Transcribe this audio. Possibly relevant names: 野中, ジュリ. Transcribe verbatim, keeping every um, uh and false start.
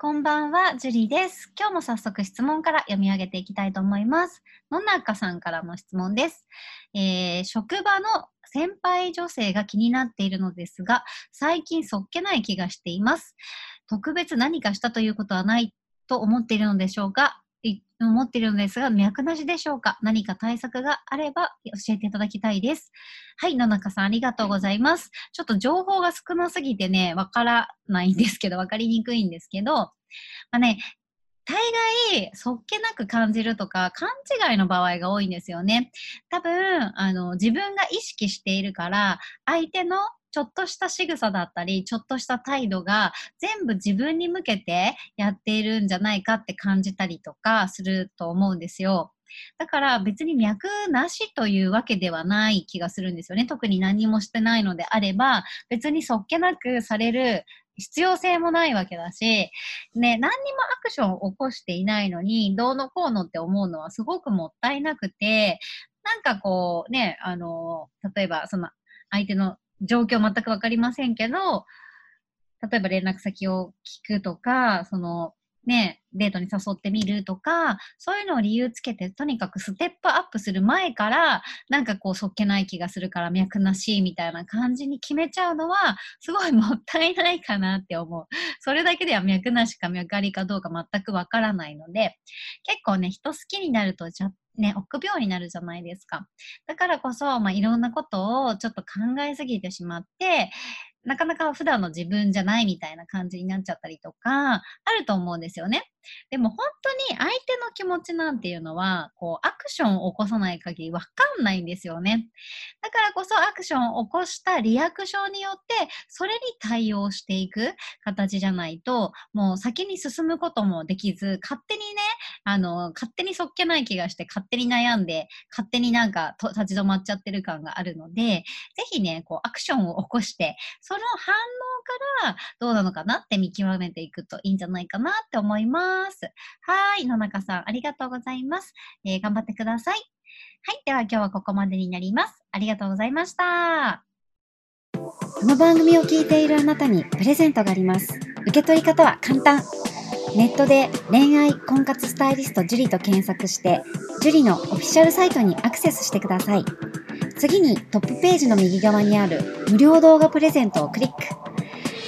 こんばんは、ジュリです。今日も早速質問から読み上げていきたいと思います。野中さんからの質問です。えー、職場の先輩女性が気になっているのですが、最近そっけない気がしています。特別何かしたということはないと思っているのでしょうか思っているのですが、脈なしでしょうか。何か対策があれば教えていただきたいです。はい、野中さんありがとうございます。ちょっと情報が少なすぎてね、わからないんですけど、わかりにくいんですけど、まあね、大概そっけなく感じるとか勘違いの場合が多いんですよね。多分あの自分が意識しているから、相手のちょっとした仕草だったりちょっとした態度が全部自分に向けてやっているんじゃないかって感じたりとかすると思うんですよ。だから別に脈なしというわけではない気がするんですよね。特に何もしてないのであれば、別にそっけなくされる必要性もないわけだし、ね、何にもアクションを起こしていないのにどうのこうのって思うのはすごくもったいなくて、なんかこうね、あの例えばその相手の状況全くわかりませんけど、例えば連絡先を聞くとか、そのね、デートに誘ってみるとか、そういうのを理由つけて、とにかくステップアップする前からなんかこうそっけない気がするから脈なしみたいな感じに決めちゃうのはすごいもったいないかなって思う。それだけでは脈なしか脈ありかどうか全くわからないので、結構ね、人好きになるとじゃね、臆病になるじゃないですか。だからこそ、まあ、いろんなことをちょっと考えすぎてしまって、なかなか普段の自分じゃないみたいな感じになっちゃったりとかあると思うんですよね。でも本当に相手の気持ちなんていうのはこうアクションを起こさない限り分かんないんですよね。だからこそアクションを起こしたリアクションによってそれに対応していく形じゃないと、もう先に進むこともできず、勝手にね、あの勝手にそっけない気がして勝手に悩んで勝手になんかと立ち止まっちゃってる感があるので、ぜひね、こうアクションを起こしてその反応からどうなのかなって見極めていくといいんじゃないかなって思います。はい、野中さんありがとうございます。えー、頑張ってください。はい、では今日はここまでになります。ありがとうございました。この番組を聞いているあなたにプレゼントがあります。受け取り方は簡単。ネットで恋愛婚活スタイリストジュリと検索して、ジュリのオフィシャルサイトにアクセスしてください。次にトップページの右側にある無料動画プレゼントをクリック。